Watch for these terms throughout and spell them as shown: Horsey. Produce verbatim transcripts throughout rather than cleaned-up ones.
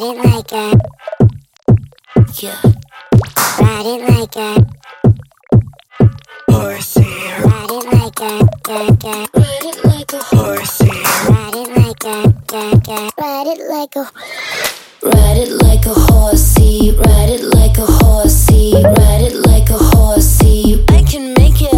Ride it like a, yeah. Ride it like a horsey. Ride it like a, yeah, yeah. Ride it like a horsey. Ride it like a, yeah, yeah. Ride it like a. Ride it like a horsey. Ride it like a horsey. Ride it like a horsey. I can make ya.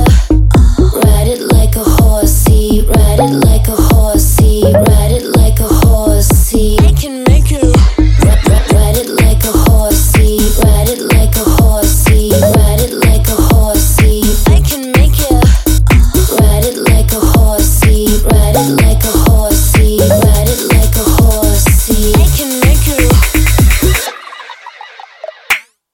Ride it like a horsey. Ride it like a horsey. Ride it like a horsey. I can make ya. Ride it like a horsey. Ride it like a horsey. Ride it like a horsey. I can make ya. Ride it like a horsey. Ride it like a horsey. Ride it like a horsey. I can make ya.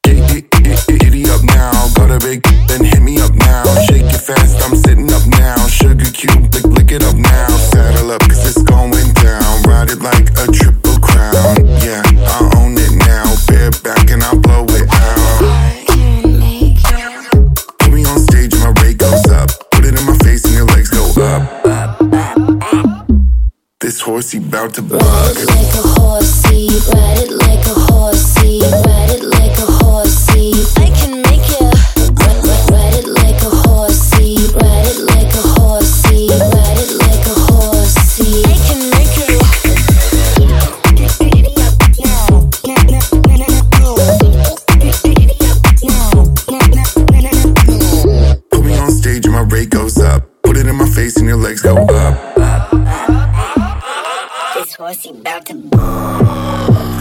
Get, get, get, giddy up now. Got a big, then hit me up now. Shake it fast, I'm sitting up now. Sugar cube, lick, lick it up now. Saddle up, cause it's going down. Ride it like a triple crown. Yeah, I own it now. Bear back and I'll blow it out. I can make you. Put me on stage and my rate goes up. Put it in my face and your legs go up. Up, up, up. This horsey bout to bug. Ride it like a horsey. Ride it like a horsey. Ride it like a horsey. I can make you. Ride it like a horsey. Ride it like a horsey. Ride it like a horsey. I can make you. Put me on stage and my rate goes up. Put it in my face and your legs go up. This horsey bout to bug.